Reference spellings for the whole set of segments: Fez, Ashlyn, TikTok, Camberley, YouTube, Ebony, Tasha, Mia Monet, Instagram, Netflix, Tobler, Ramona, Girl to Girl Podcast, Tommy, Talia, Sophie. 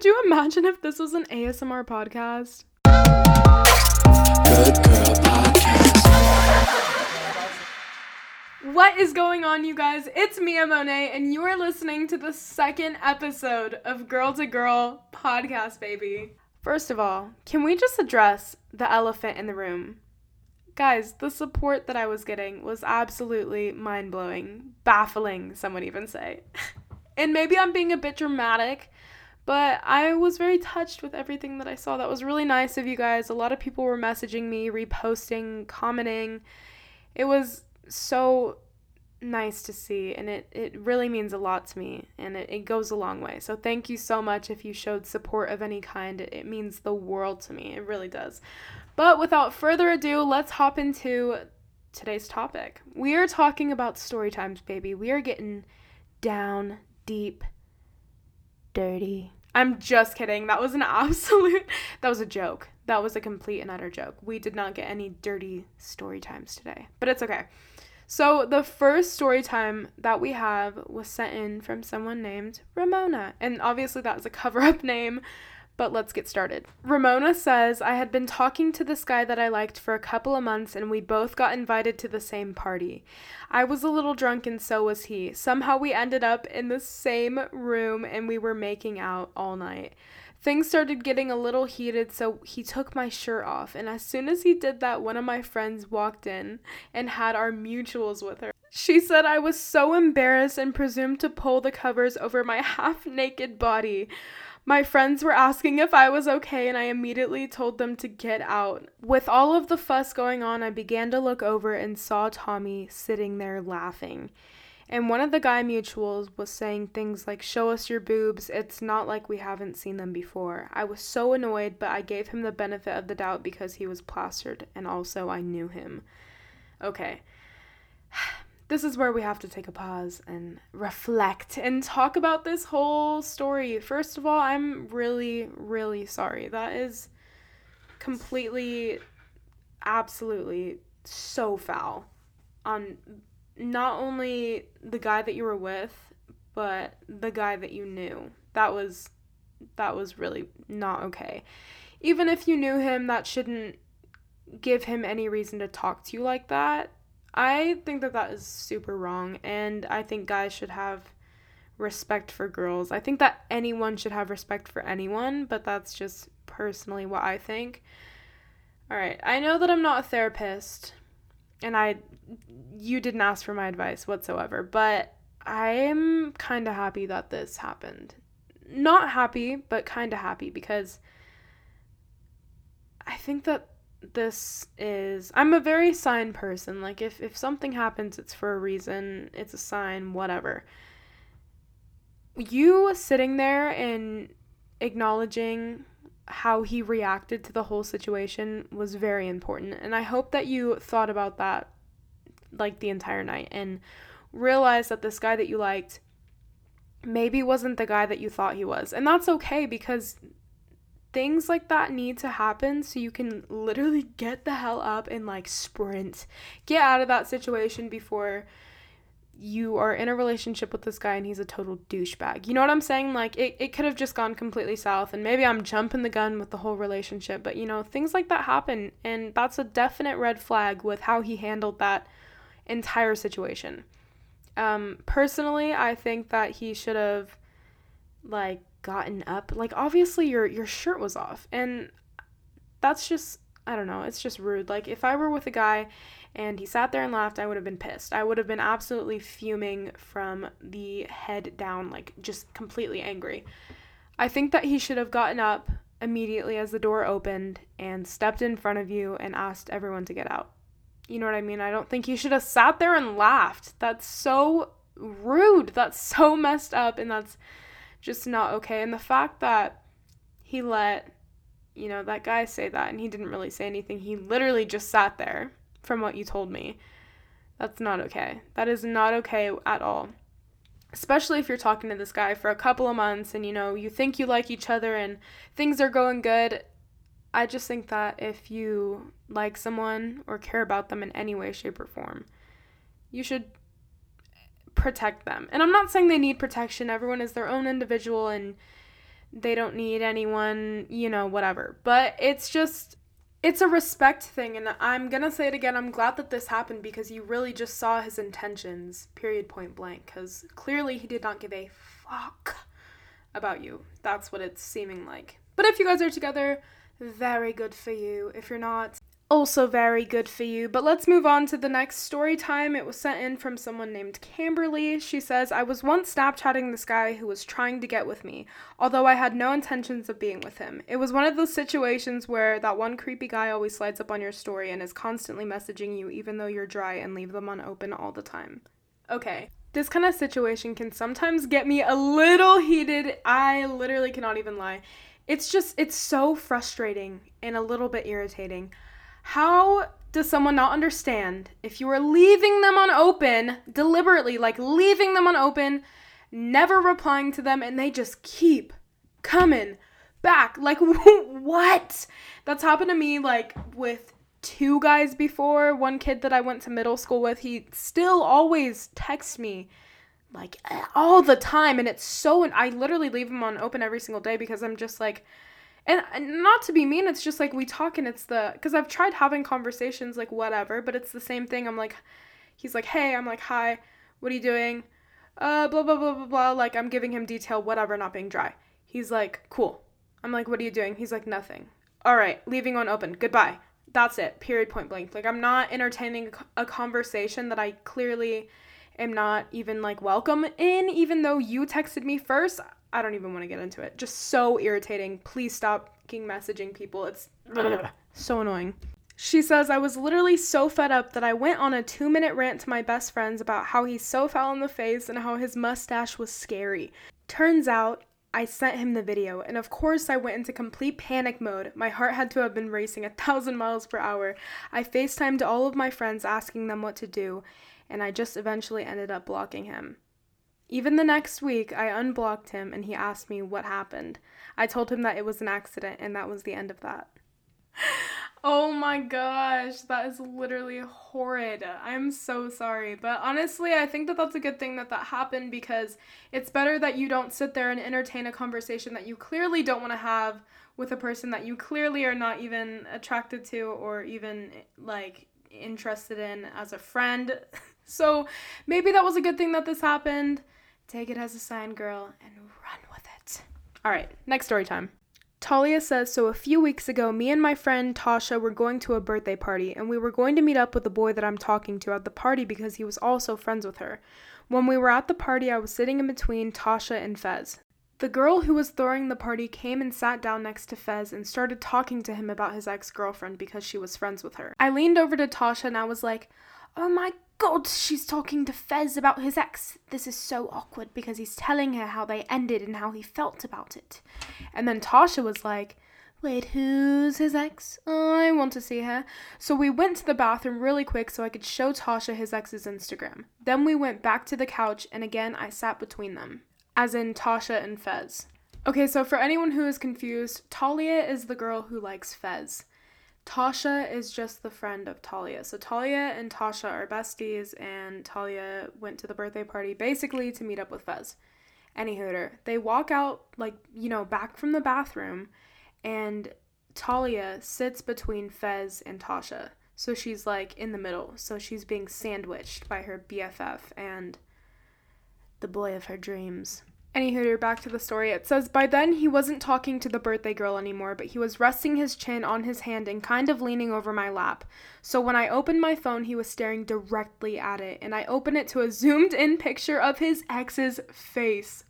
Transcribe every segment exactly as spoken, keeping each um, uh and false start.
Could you imagine if this was an A S M R podcast? Good Girl Podcast. What is going on, you guys? It's Mia Monet, and you are listening to the second episode of Girl to Girl Podcast, baby. First of all, can we just address the elephant in the room? Guys, the support that I was getting was absolutely mind-blowing, baffling, some would even say. And maybe I'm being a bit dramatic, but I was very touched with everything that I saw. That was really nice of you guys. A lot of people were messaging me, reposting, commenting. It was so nice to see, and it, it really means a lot to me, and it, it goes a long way. So thank you so much if you showed support of any kind. It, it means the world to me. It really does. But without further ado, let's hop into today's topic. We are talking about story times, baby. We are getting down, deep, dirty. I'm just kidding. That was an absolute, that was a joke. That was a complete and utter joke. We did not get any dirty story times today, but it's okay. So the first story time that we have was sent in from someone named Ramona. And obviously that was a cover-up name, but let's get started. Ramona says, I had been talking to this guy that I liked for a couple of months, and we both got invited to the same party. I was a little drunk, and so was he. Somehow we ended up in the same room, and we were making out all night. Things started getting a little heated, so he took my shirt off, and as soon as he did that, one of my friends walked in and had our mutuals with her. She said I was so embarrassed and presumed to pull the covers over my half-naked body. My friends were asking if I was okay, and I immediately told them to get out. With all of the fuss going on, I began to look over and saw Tommy sitting there laughing. And one of the guy mutuals was saying things like, show us your boobs, it's not like we haven't seen them before. I was so annoyed, but I gave him the benefit of the doubt because he was plastered, and also I knew him. Okay. This is where we have to take a pause and reflect and talk about this whole story. First of all, I'm really, really sorry. That is completely, absolutely so foul on not only the guy that you were with, but the guy that you knew. That was, that was really not okay. Even if you knew him, that shouldn't give him any reason to talk to you like that. I think that that is super wrong, and I think guys should have respect for girls. I think that anyone should have respect for anyone, but that's just personally what I think. All right, I know that I'm not a therapist, and I, you didn't ask for my advice whatsoever, but I'm kind of happy that this happened. Not happy, but kind of happy, because I think that this is, I'm a very sign person. Like, if, if something happens, it's for a reason, it's a sign, whatever. You sitting there and acknowledging how he reacted to the whole situation was very important. And I hope that you thought about that, like, the entire night and realized that this guy that you liked maybe wasn't the guy that you thought he was. And that's okay, because things like that need to happen so you can literally get the hell up and, like, sprint. Get out of that situation before you are in a relationship with this guy and he's a total douchebag. You know what I'm saying? Like, it, it could have just gone completely south, and maybe I'm jumping the gun with the whole relationship, but, you know, things like that happen, and that's a definite red flag with how he handled that entire situation. Um, personally, I think that he should have, like, gotten up. Like, obviously your your shirt was off, and that's just, I don't know, it's just rude. Like, if I were with a guy and he sat there and laughed, I would have been pissed. I would have been absolutely fuming from the head down, like, just completely angry. I think that he should have gotten up immediately as the door opened and stepped in front of you and asked everyone to get out. You know what I mean? I don't think he should have sat there and laughed. That's so rude. That's so messed up, and that's just not okay. And the fact that he let, you know, that guy say that, and he didn't really say anything. He literally just sat there, from what you told me. That's not okay. That is not okay at all. Especially if you're talking to this guy for a couple of months and, you know, you think you like each other and things are going good. I just think that if you like someone or care about them in any way, shape, or form, you should protect them. And I'm not saying they need protection. Everyone is their own individual, and they don't need anyone, you know, whatever. But it's just, it's a respect thing, and I'm gonna say it again, I'm glad that this happened because you really just saw his intentions, period, point blank, because clearly he did not give a fuck about you. That's what it's seeming like. But if you guys are together, very good for you. If you're not, also very good for you. But let's move on to the next story time. It was sent in from someone named Camberley. She says, I was once Snapchatting this guy who was trying to get with me, although I had no intentions of being with him. It was one of those situations where that one creepy guy always slides up on your story and is constantly messaging you even though you're dry and leave them on open all the time. Okay. This kind of situation can sometimes get me a little heated. I literally cannot even lie. It's just, it's so frustrating and a little bit irritating. How does someone not understand if you are leaving them on open deliberately, like leaving them on open, never replying to them, and they just keep coming back? Like, what? That's happened to me, like, with two guys before. One kid that I went to middle school with, he still always texts me, like, all the time. And it's so, and I literally leave him on open every single day because I'm just like, and not to be mean, it's just like we talk and it's the, because I've tried having conversations, like, whatever, but it's the same thing. I'm like, he's like, hey, I'm like, hi, what are you doing? Uh, blah, blah, blah, blah, blah. Like, I'm giving him detail, whatever, not being dry. He's like, cool. I'm like, what are you doing? He's like, nothing. All right, leaving on open. Goodbye. That's it. Period, point blank. Like, I'm not entertaining a conversation that I clearly am not even, like, welcome in, even though you texted me first. I don't even want to get into it. Just so irritating. Please stop fucking messaging people. It's so annoying. She says, I was literally so fed up that I went on a two-minute rant to my best friends about how he's so foul in the face and how his mustache was scary. Turns out, I sent him the video, and of course I went into complete panic mode. My heart had to have been racing a thousand miles per hour. I FaceTimed all of my friends asking them what to do, and I just eventually ended up blocking him. Even the next week, I unblocked him and he asked me what happened. I told him that it was an accident and that was the end of that. Oh my gosh, that is literally horrid. I'm so sorry. But honestly, I think that that's a good thing that that happened, because it's better that you don't sit there and entertain a conversation that you clearly don't want to have with a person that you clearly are not even attracted to or even, like, interested in as a friend. So maybe that was a good thing that this happened. Take it as a sign, girl, and run with it. All right, next story time. Talia says, so a few weeks ago, me and my friend Tasha were going to a birthday party, and we were going to meet up with the boy that I'm talking to at the party because he was also friends with her. When we were at the party, I was sitting in between Tasha and Fez. The girl who was throwing the party came and sat down next to Fez and started talking to him about his ex-girlfriend because she was friends with her. I leaned over to Tasha and I was like, oh my God, she's talking to Fez about his ex. This is so awkward because he's telling her how they ended and how he felt about it. And then Tasha was like, wait, who's his ex? I want to see her. So we went to the bathroom really quick so I could show Tasha his ex's Instagram. Then we went back to the couch, and again I sat between them, as in Tasha and Fez. Okay, so for anyone who is confused, Talia is the girl who likes Fez. Tasha is just the friend of Talia. So Talia and Tasha are besties, and Talia went to the birthday party basically to meet up with Fez. Anywho, they walk out, like, you know, back from the bathroom, and Talia sits between Fez and Tasha. So she's, like, in the middle. So she's being sandwiched by her B F F and the boy of her dreams. Anywho, back to the story. It says, by then, he wasn't talking to the birthday girl anymore, but he was resting his chin on his hand and kind of leaning over my lap. So when I opened my phone, he was staring directly at it, and I opened it to a zoomed-in picture of his ex's face.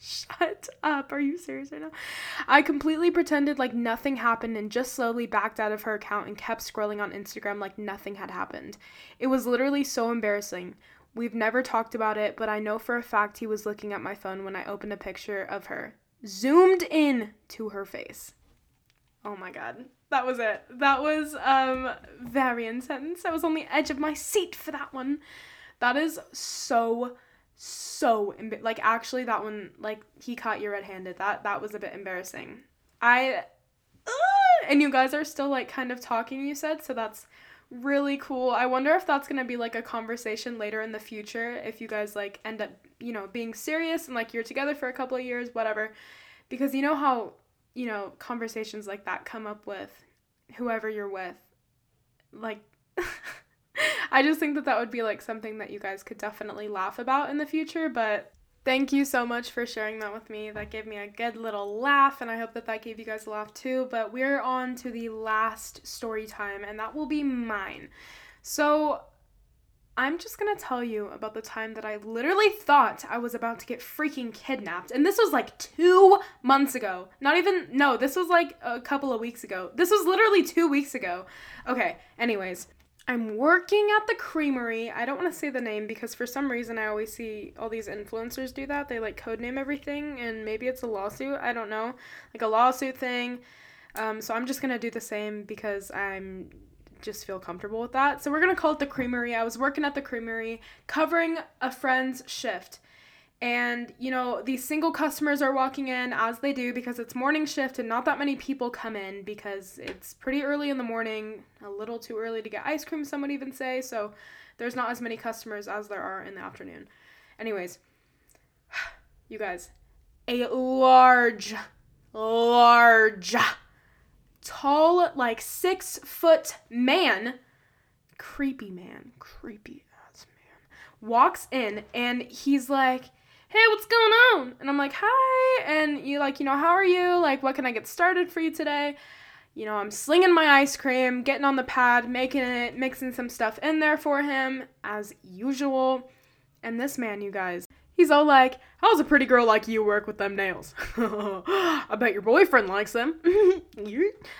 Shut up. Are you serious right now? I completely pretended like nothing happened and just slowly backed out of her account and kept scrolling on Instagram like nothing had happened. It was literally so embarrassing. We've never talked about it, but I know for a fact he was looking at my phone when I opened a picture of her, zoomed in to her face. Oh my God. That was it. That was um very intense. I was on the edge of my seat for that one. That is so, so, imba- like, actually that one, like, he caught you red-handed. That, that was a bit embarrassing. I, uh, and you guys are still, like, kind of talking, you said, so that's really cool. I wonder if that's going to be, like, a conversation later in the future if you guys, like, end up, you know, being serious and, like, you're together for a couple of years, whatever. Because you know how, you know, conversations like that come up with whoever you're with. Like, I just think that that would be, like, something that you guys could definitely laugh about in the future, but thank you so much for sharing that with me. That gave me a good little laugh, and I hope that that gave you guys a laugh too, but we're on to the last story time, and that will be mine. So I'm just gonna tell you about the time that I literally thought I was about to get freaking kidnapped, and this was like two months ago. Not even, no, this was like a couple of weeks ago. This was literally two weeks ago. Okay, anyways. I'm working at the creamery. I don't want to say the name because for some reason I always see all these influencers do that. They, like, codename everything, and maybe it's a lawsuit. I don't know. Like, a lawsuit thing. Um, so I'm just going to do the same because I'm just feel comfortable with that. So we're going to call it the creamery. I was working at the creamery covering a friend's shift. And, you know, these single customers are walking in as they do because it's morning shift and not that many people come in because it's pretty early in the morning, a little too early to get ice cream, some would even say. So there's not as many customers as there are in the afternoon. Anyways, you guys, a large, large, tall, like six foot man, creepy man, creepy ass man, walks in and he's like, hey, what's going on? And I'm like, hi. And you like, you know, how are you? Like, what can I get started for you today? You know, I'm slinging my ice cream, getting on the pad, making it, mixing some stuff in there for him as usual. And this man, you guys, he's all like, how's a pretty girl like you work with them nails? I bet your boyfriend likes them.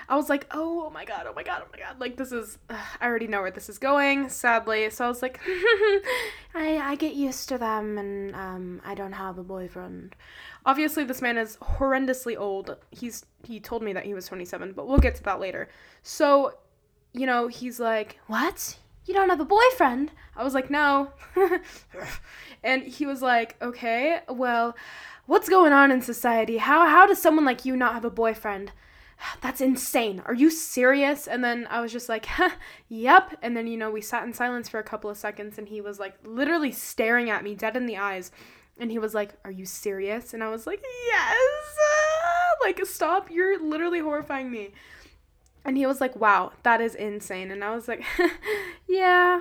I was like, oh my God, oh my God, oh my God. Like, this is, uh, I already know where this is going, sadly. So I was like, I, I get used to them and um, I don't have a boyfriend. Obviously, this man is horrendously old. He's, he told me that he was twenty-seven, but we'll get to that later. So, you know, he's like, what? You don't have a boyfriend? I was like, no. And he was like, okay, well, what's going on in society? How how does someone like you not have a boyfriend? That's insane. Are you serious? And then I was just like, huh, yep. And then, you know, we sat in silence for a couple of seconds and he was like literally staring at me dead in the eyes. And he was like, are you serious? And I was like, yes. Like, stop. You're literally horrifying me. And he was like, wow, that is insane. And I was like, yeah.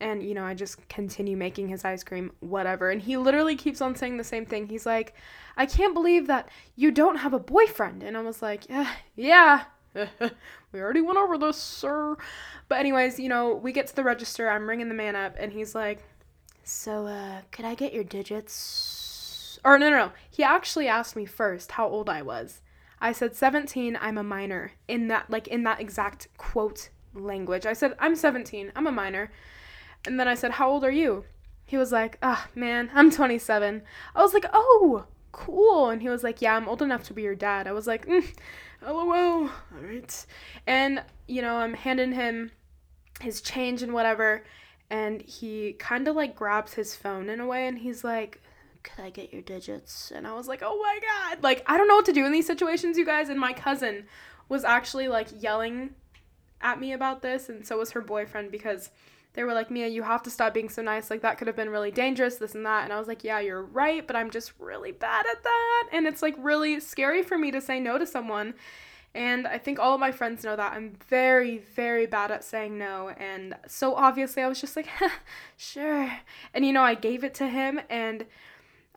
And, you know, I just continue making his ice cream, whatever. And he literally keeps on saying the same thing. He's like, I can't believe that you don't have a boyfriend. And I was like, yeah, yeah. We already went over this, sir. But anyways, you know, we get to the register. I'm ringing the man up. And he's like, so, uh, could I get your digits? Or no, no, no. He actually asked me first how old I was. I said, seventeen, I'm a minor, in that, like, in that exact quote language. I said, I'm seventeen, I'm a minor. And then I said, how old are you? He was like, ah, oh, man, I'm twenty-seven. I was like, oh, cool. And he was like, yeah, I'm old enough to be your dad. I was like, mm, LOL, all right. And, you know, I'm handing him his change and whatever, and he kind of, like, grabs his phone in a way, and he's like, could I get your digits? And I was like, oh my God. Like, I don't know what to do in these situations, you guys. And my cousin was actually, like, yelling at me about this. And so was her boyfriend because they were like, Mia, you have to stop being so nice. Like, that could have been really dangerous, this and that. And I was like, yeah, you're right. But I'm just really bad at that. And it's, like, really scary for me to say no to someone. And I think all of my friends know that I'm very, very bad at saying no. And so obviously I was just like, sure. And, you know, I gave it to him and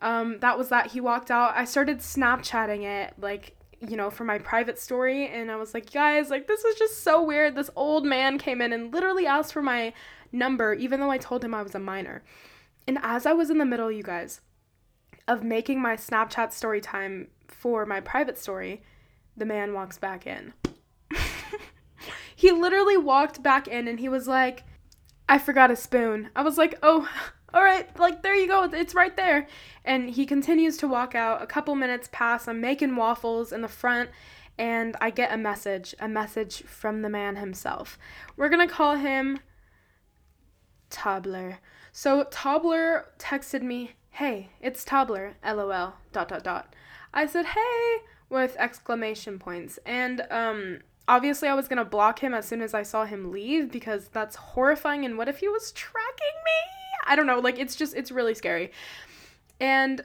Um, that was that. He walked out. I started Snapchatting it, like, you know, for my private story. And I was like, guys, like, this is just so weird. This old man came in and literally asked for my number, even though I told him I was a minor. And as I was in the middle, you guys, of making my Snapchat story time for my private story, the man walks back in. He literally walked back in and he was like, I forgot a spoon. I was like, oh, all right, like, there you go, it's right there. And he continues to walk out. A couple minutes pass, I'm making waffles in the front, and I get a message, a message from the man himself. We're going to call him Tobler. So Tobler texted me, hey, it's Tobler, LOL, dot, dot, dot. I said, hey, with exclamation points. And, um... obviously, I was going to block him as soon as I saw him leave because that's horrifying. And what if he was tracking me? I don't know. Like, it's just, it's really scary. And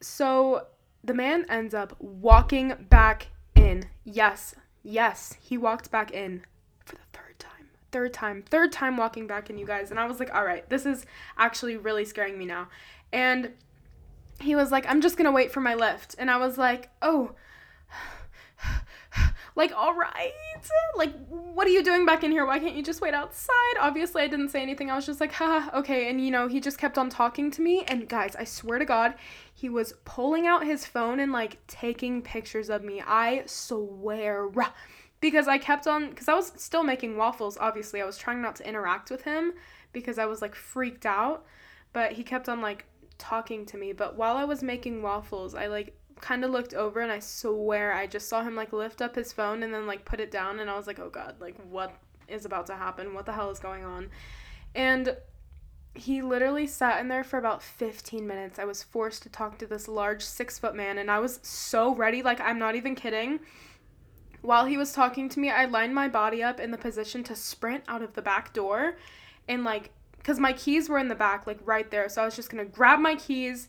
so the man ends up walking back in. Yes, yes, he walked back in for the third time. Third time, third time walking back in, you guys. And I was like, all right, this is actually really scaring me now. And he was like, I'm just going to wait for my lift. And I was like, oh, like, all right, like, what are you doing back in here? Why can't you just wait outside? Obviously, I didn't say anything. I was just like, ha, okay. And, you know, he just kept on talking to me. And guys, I swear to God, he was pulling out his phone and, like, taking pictures of me. I swear. Because I kept on, because I was still making waffles, obviously. I was trying not to interact with him because I was, like, freaked out. But he kept on, like, talking to me. But while I was making waffles, I, like, kind of looked over, and I swear I just saw him, like, lift up his phone and then, like, put it down, and I was like, oh God, like, what is about to happen? What the hell is going on? And he literally sat in there for about fifteen minutes. I was forced to talk to this large six-foot man, and I was so ready. Like, I'm not even kidding. While he was talking to me, I lined my body up in the position to sprint out of the back door, and, like, because my keys were in the back, like, right there, so I was just gonna grab my keys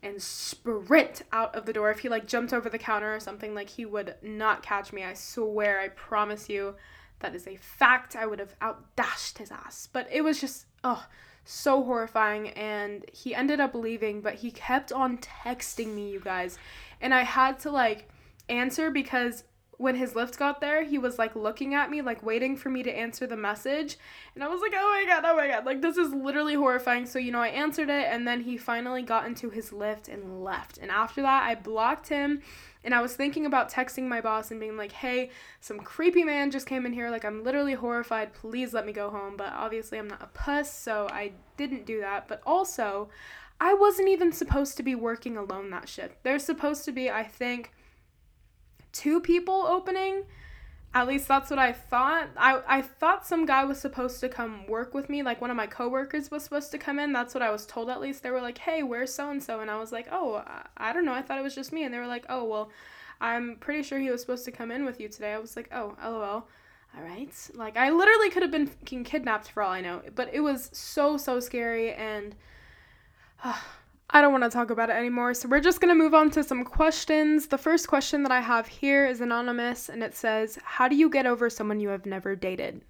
and sprint out of the door. If he, like, jumped over the counter or something, like, he would not catch me. I swear, I promise you, that is a fact. I would have outdashed his ass. But it was just, oh, so horrifying. And he ended up leaving, but he kept on texting me, you guys. And I had to, like, answer, because when his lift got there, he was, like, looking at me, like, waiting for me to answer the message. And I was like, oh, my God, oh, my God. Like, this is literally horrifying. So, you know, I answered it, and then he finally got into his lift and left. And after that, I blocked him, and I was thinking about texting my boss and being like, hey, some creepy man just came in here. Like, I'm literally horrified. Please let me go home. But obviously, I'm not a puss, so I didn't do that. But also, I wasn't even supposed to be working alone that shift. There's supposed to be, I think, two people opening, at least that's what I thought. I, I thought some guy was supposed to come work with me, like one of my coworkers was supposed to come in, that's what I was told at least. They were like, hey, where's so-and-so, and I was like, oh, I don't know, I thought it was just me, and they were like, oh, well, I'm pretty sure he was supposed to come in with you today. I was like, oh, lol, all right, like, I literally could have been fucking kidnapped for all I know, but it was so, so scary, and uh, I don't want to talk about it anymore, so we're just going to move on to some questions. The first question that I have here is anonymous, and it says, how do you get over someone you have never dated?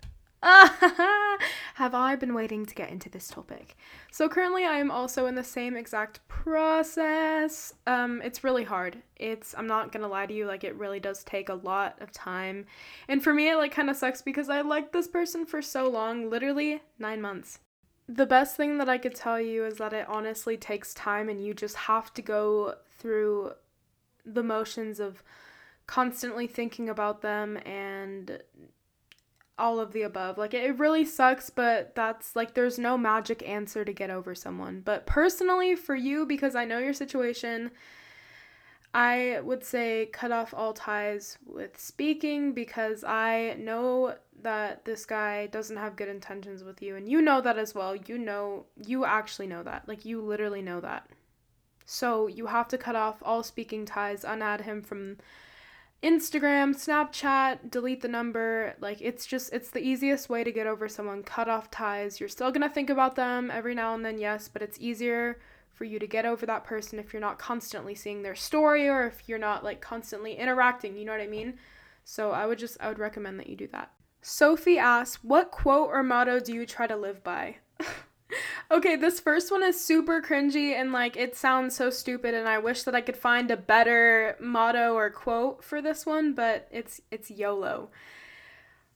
Have I been waiting to get into this topic? So currently, I am also in the same exact process. Um, it's really hard. It's, I'm not going to lie to you, like, it really does take a lot of time. And for me, it, like, kind of sucks because I liked this person for so long, literally nine months. The best thing that I could tell you is that it honestly takes time, and you just have to go through the motions of constantly thinking about them and all of the above. Like, it really sucks, but that's, like, there's no magic answer to get over someone. But personally, for you, because I know your situation, I would say cut off all ties with speaking, because I know that this guy doesn't have good intentions with you, and you know that as well. You know, you actually know that. Like, you literally know that. So you have to cut off all speaking ties, unadd him from Instagram, Snapchat, delete the number. Like, it's just, it's the easiest way to get over someone. Cut off ties. You're still gonna think about them every now and then, yes, but it's easier for you to get over that person if you're not constantly seeing their story, or if you're not, like, constantly interacting, you know what I mean? So I would just, I would recommend that you do that. Sophie asks, what quote or motto do you try to live by? Okay, this first one is super cringy, and, like, it sounds so stupid, and I wish that I could find a better motto or quote for this one, but it's, it's YOLO.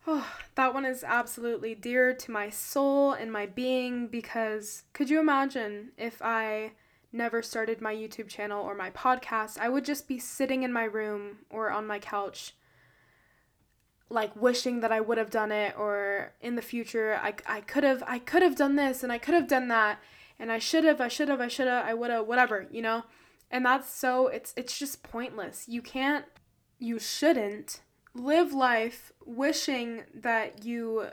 Oh, that one is absolutely dear to my soul and my being, because could you imagine if I never started my YouTube channel or my podcast? I would just be sitting in my room or on my couch, like, wishing that I would have done it, or in the future, I, I could have, I could have done this, and I could have done that, and I should have, I should have, I should have, I would have, whatever, you know? And that's so, it's, it's just pointless. You can't, you shouldn't live life wishing that you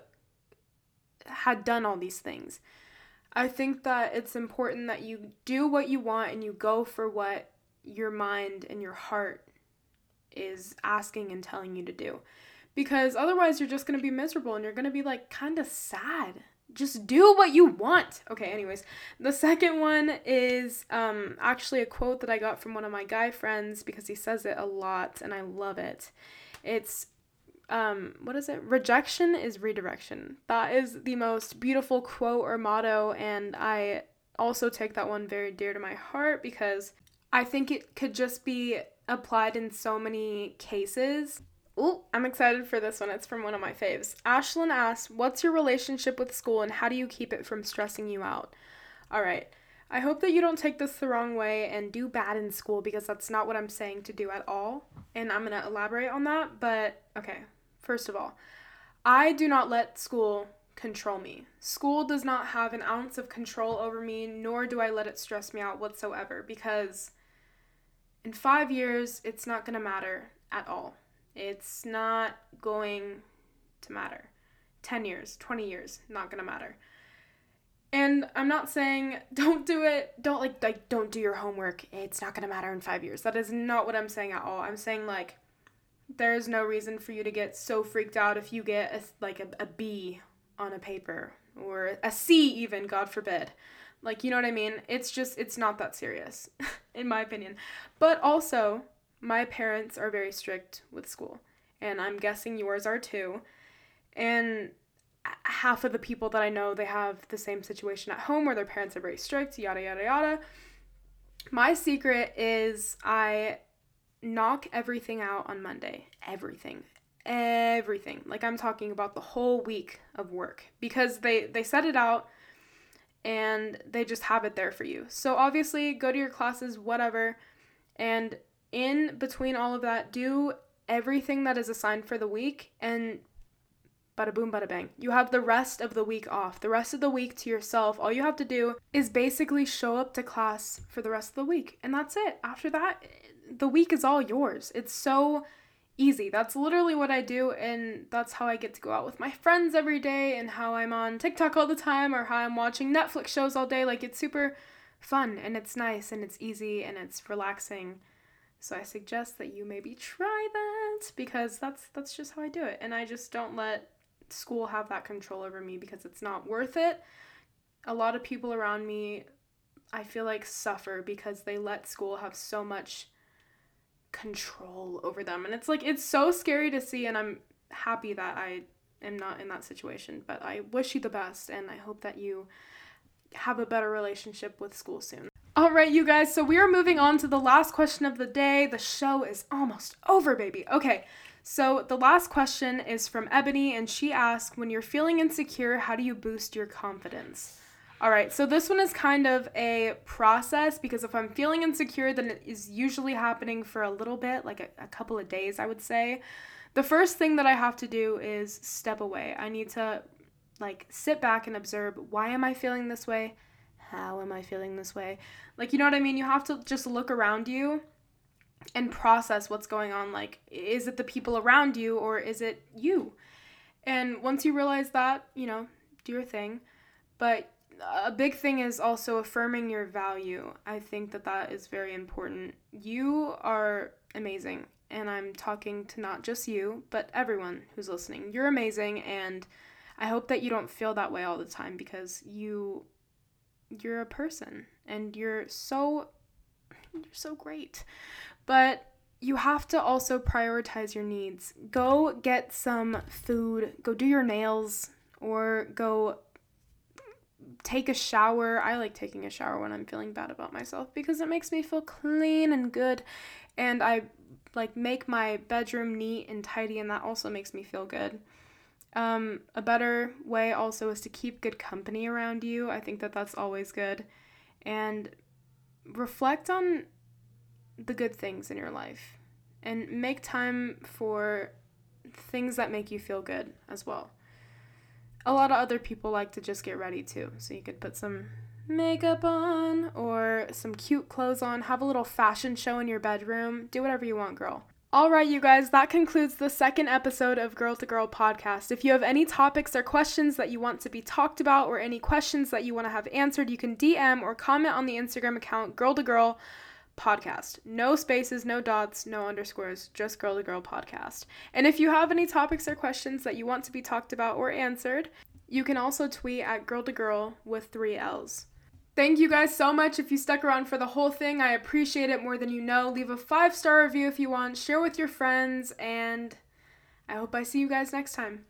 had done all these things. I think that it's important that you do what you want and you go for what your mind and your heart is asking and telling you to do. Because otherwise you're just going to be miserable, and you're going to be, like, kind of sad. Just do what you want. Okay, anyways. The second one is um, actually a quote that I got from one of my guy friends because he says it a lot and I love it. It's, um, what is it? Rejection is redirection. That is the most beautiful quote or motto, and I also take that one very dear to my heart because I think it could just be applied in so many cases. Ooh, I'm excited for this one. It's from one of my faves. Ashlyn asks, what's your relationship with school and how do you keep it from stressing you out? All right. I hope that you don't take this the wrong way and do bad in school because that's not what I'm saying to do at all. And I'm going to elaborate on that. But, okay, first of all, I do not let school control me. School does not have an ounce of control over me, nor do I let it stress me out whatsoever because in five years, it's not going to matter at all. It's not going to matter. ten years, twenty years, not gonna matter. And I'm not saying don't do it, don't like, like don't do your homework. It's not gonna matter in five years. That is not what I'm saying at all. I'm saying like, there is no reason for you to get so freaked out if you get a, like a, a B on a paper or a C even, God forbid. Like, you know what I mean? It's just, it's not that serious in my opinion. But also, my parents are very strict with school, and I'm guessing yours are too, and half of the people that I know, they have the same situation at home where their parents are very strict, yada, yada, yada. My secret is I knock everything out on Monday, everything, everything. Like, I'm talking about the whole week of work, because they, they set it out, and they just have it there for you. So obviously, go to your classes, whatever, and in between all of that, do everything that is assigned for the week, and bada boom, bada bang. You have the rest of the week off, the rest of the week to yourself. All you have to do is basically show up to class for the rest of the week, and that's it. After that, the week is all yours. It's so easy. That's literally what I do, and that's how I get to go out with my friends every day, and how I'm on TikTok all the time, or how I'm watching Netflix shows all day. Like, it's super fun, and it's nice, and it's easy, and it's relaxing. So I suggest that you maybe try that because that's that's just how I do it. And I just don't let school have that control over me because it's not worth it. A lot of people around me, I feel like, suffer because they let school have so much control over them. And it's like, it's so scary to see, and I'm happy that I am not in that situation. But I wish you the best, and I hope that you have a better relationship with school soon. All right, you guys, so we are moving on to the last question of the day. The show is almost over, baby. Okay, so the last question is from Ebony, and she asked, when you're feeling insecure, how do you boost your confidence? All right, so this one is kind of a process because if I'm feeling insecure, then it is usually happening for a little bit, like a, a couple of days, I would say. The first thing that I have to do is step away. I need to, like, sit back and observe, why am I feeling this way? How am I feeling this way? Like, you know what I mean? You have to just look around you and process what's going on. Like, is it the people around you or is it you? And once you realize that, you know, do your thing. But a big thing is also affirming your value. I think that that is very important. You are amazing. And I'm talking to not just you, but everyone who's listening. You're amazing. And I hope that you don't feel that way all the time because you... you're a person and you're so, you're so great, but you have to also prioritize your needs. Go get some food, go do your nails, or go take a shower. I like taking a shower when I'm feeling bad about myself because it makes me feel clean and good. And I like make my bedroom neat and tidy. And that also makes me feel good. Um, a better way also is to keep good company around you. I think that that's always good. And reflect on the good things in your life and make time for things that make you feel good as well. A lot of other people like to just get ready too. So you could put some makeup on or some cute clothes on, have a little fashion show in your bedroom, do whatever you want, girl. All right, you guys, that concludes the second episode of Girl to Girl Podcast. If you have any topics or questions that you want to be talked about or any questions that you want to have answered, you can D M or comment on the Instagram account Girl to Girl Podcast. No spaces, no dots, no underscores, just Girl to Girl Podcast. And if you have any topics or questions that you want to be talked about or answered, You can also tweet at Girl to Girl with three L's. Thank you guys so much if you stuck around for the whole thing. I appreciate it more than you know. Leave a five-star review if you want. Share with your friends. And I hope I see you guys next time.